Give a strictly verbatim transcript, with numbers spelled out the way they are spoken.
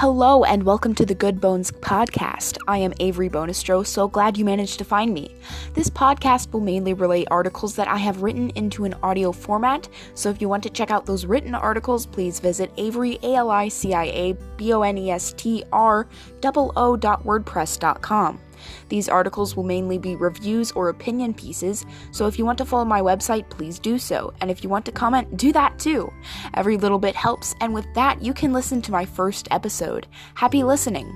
Hello and welcome to the Good Bones Podcast. I am Avery Bonestro, so glad you managed to find me. This podcast will mainly relay articles that I have written into an audio format, so if you want to check out those written articles, please visit Avery, A L I C I A B O N E S T R O O dot wordpress dot com. These articles will mainly be reviews or opinion pieces, so if you want to follow my website, please do so, and if you want to comment, do that too. Every little bit helps, and with that, you can listen to my first episode. Happy listening!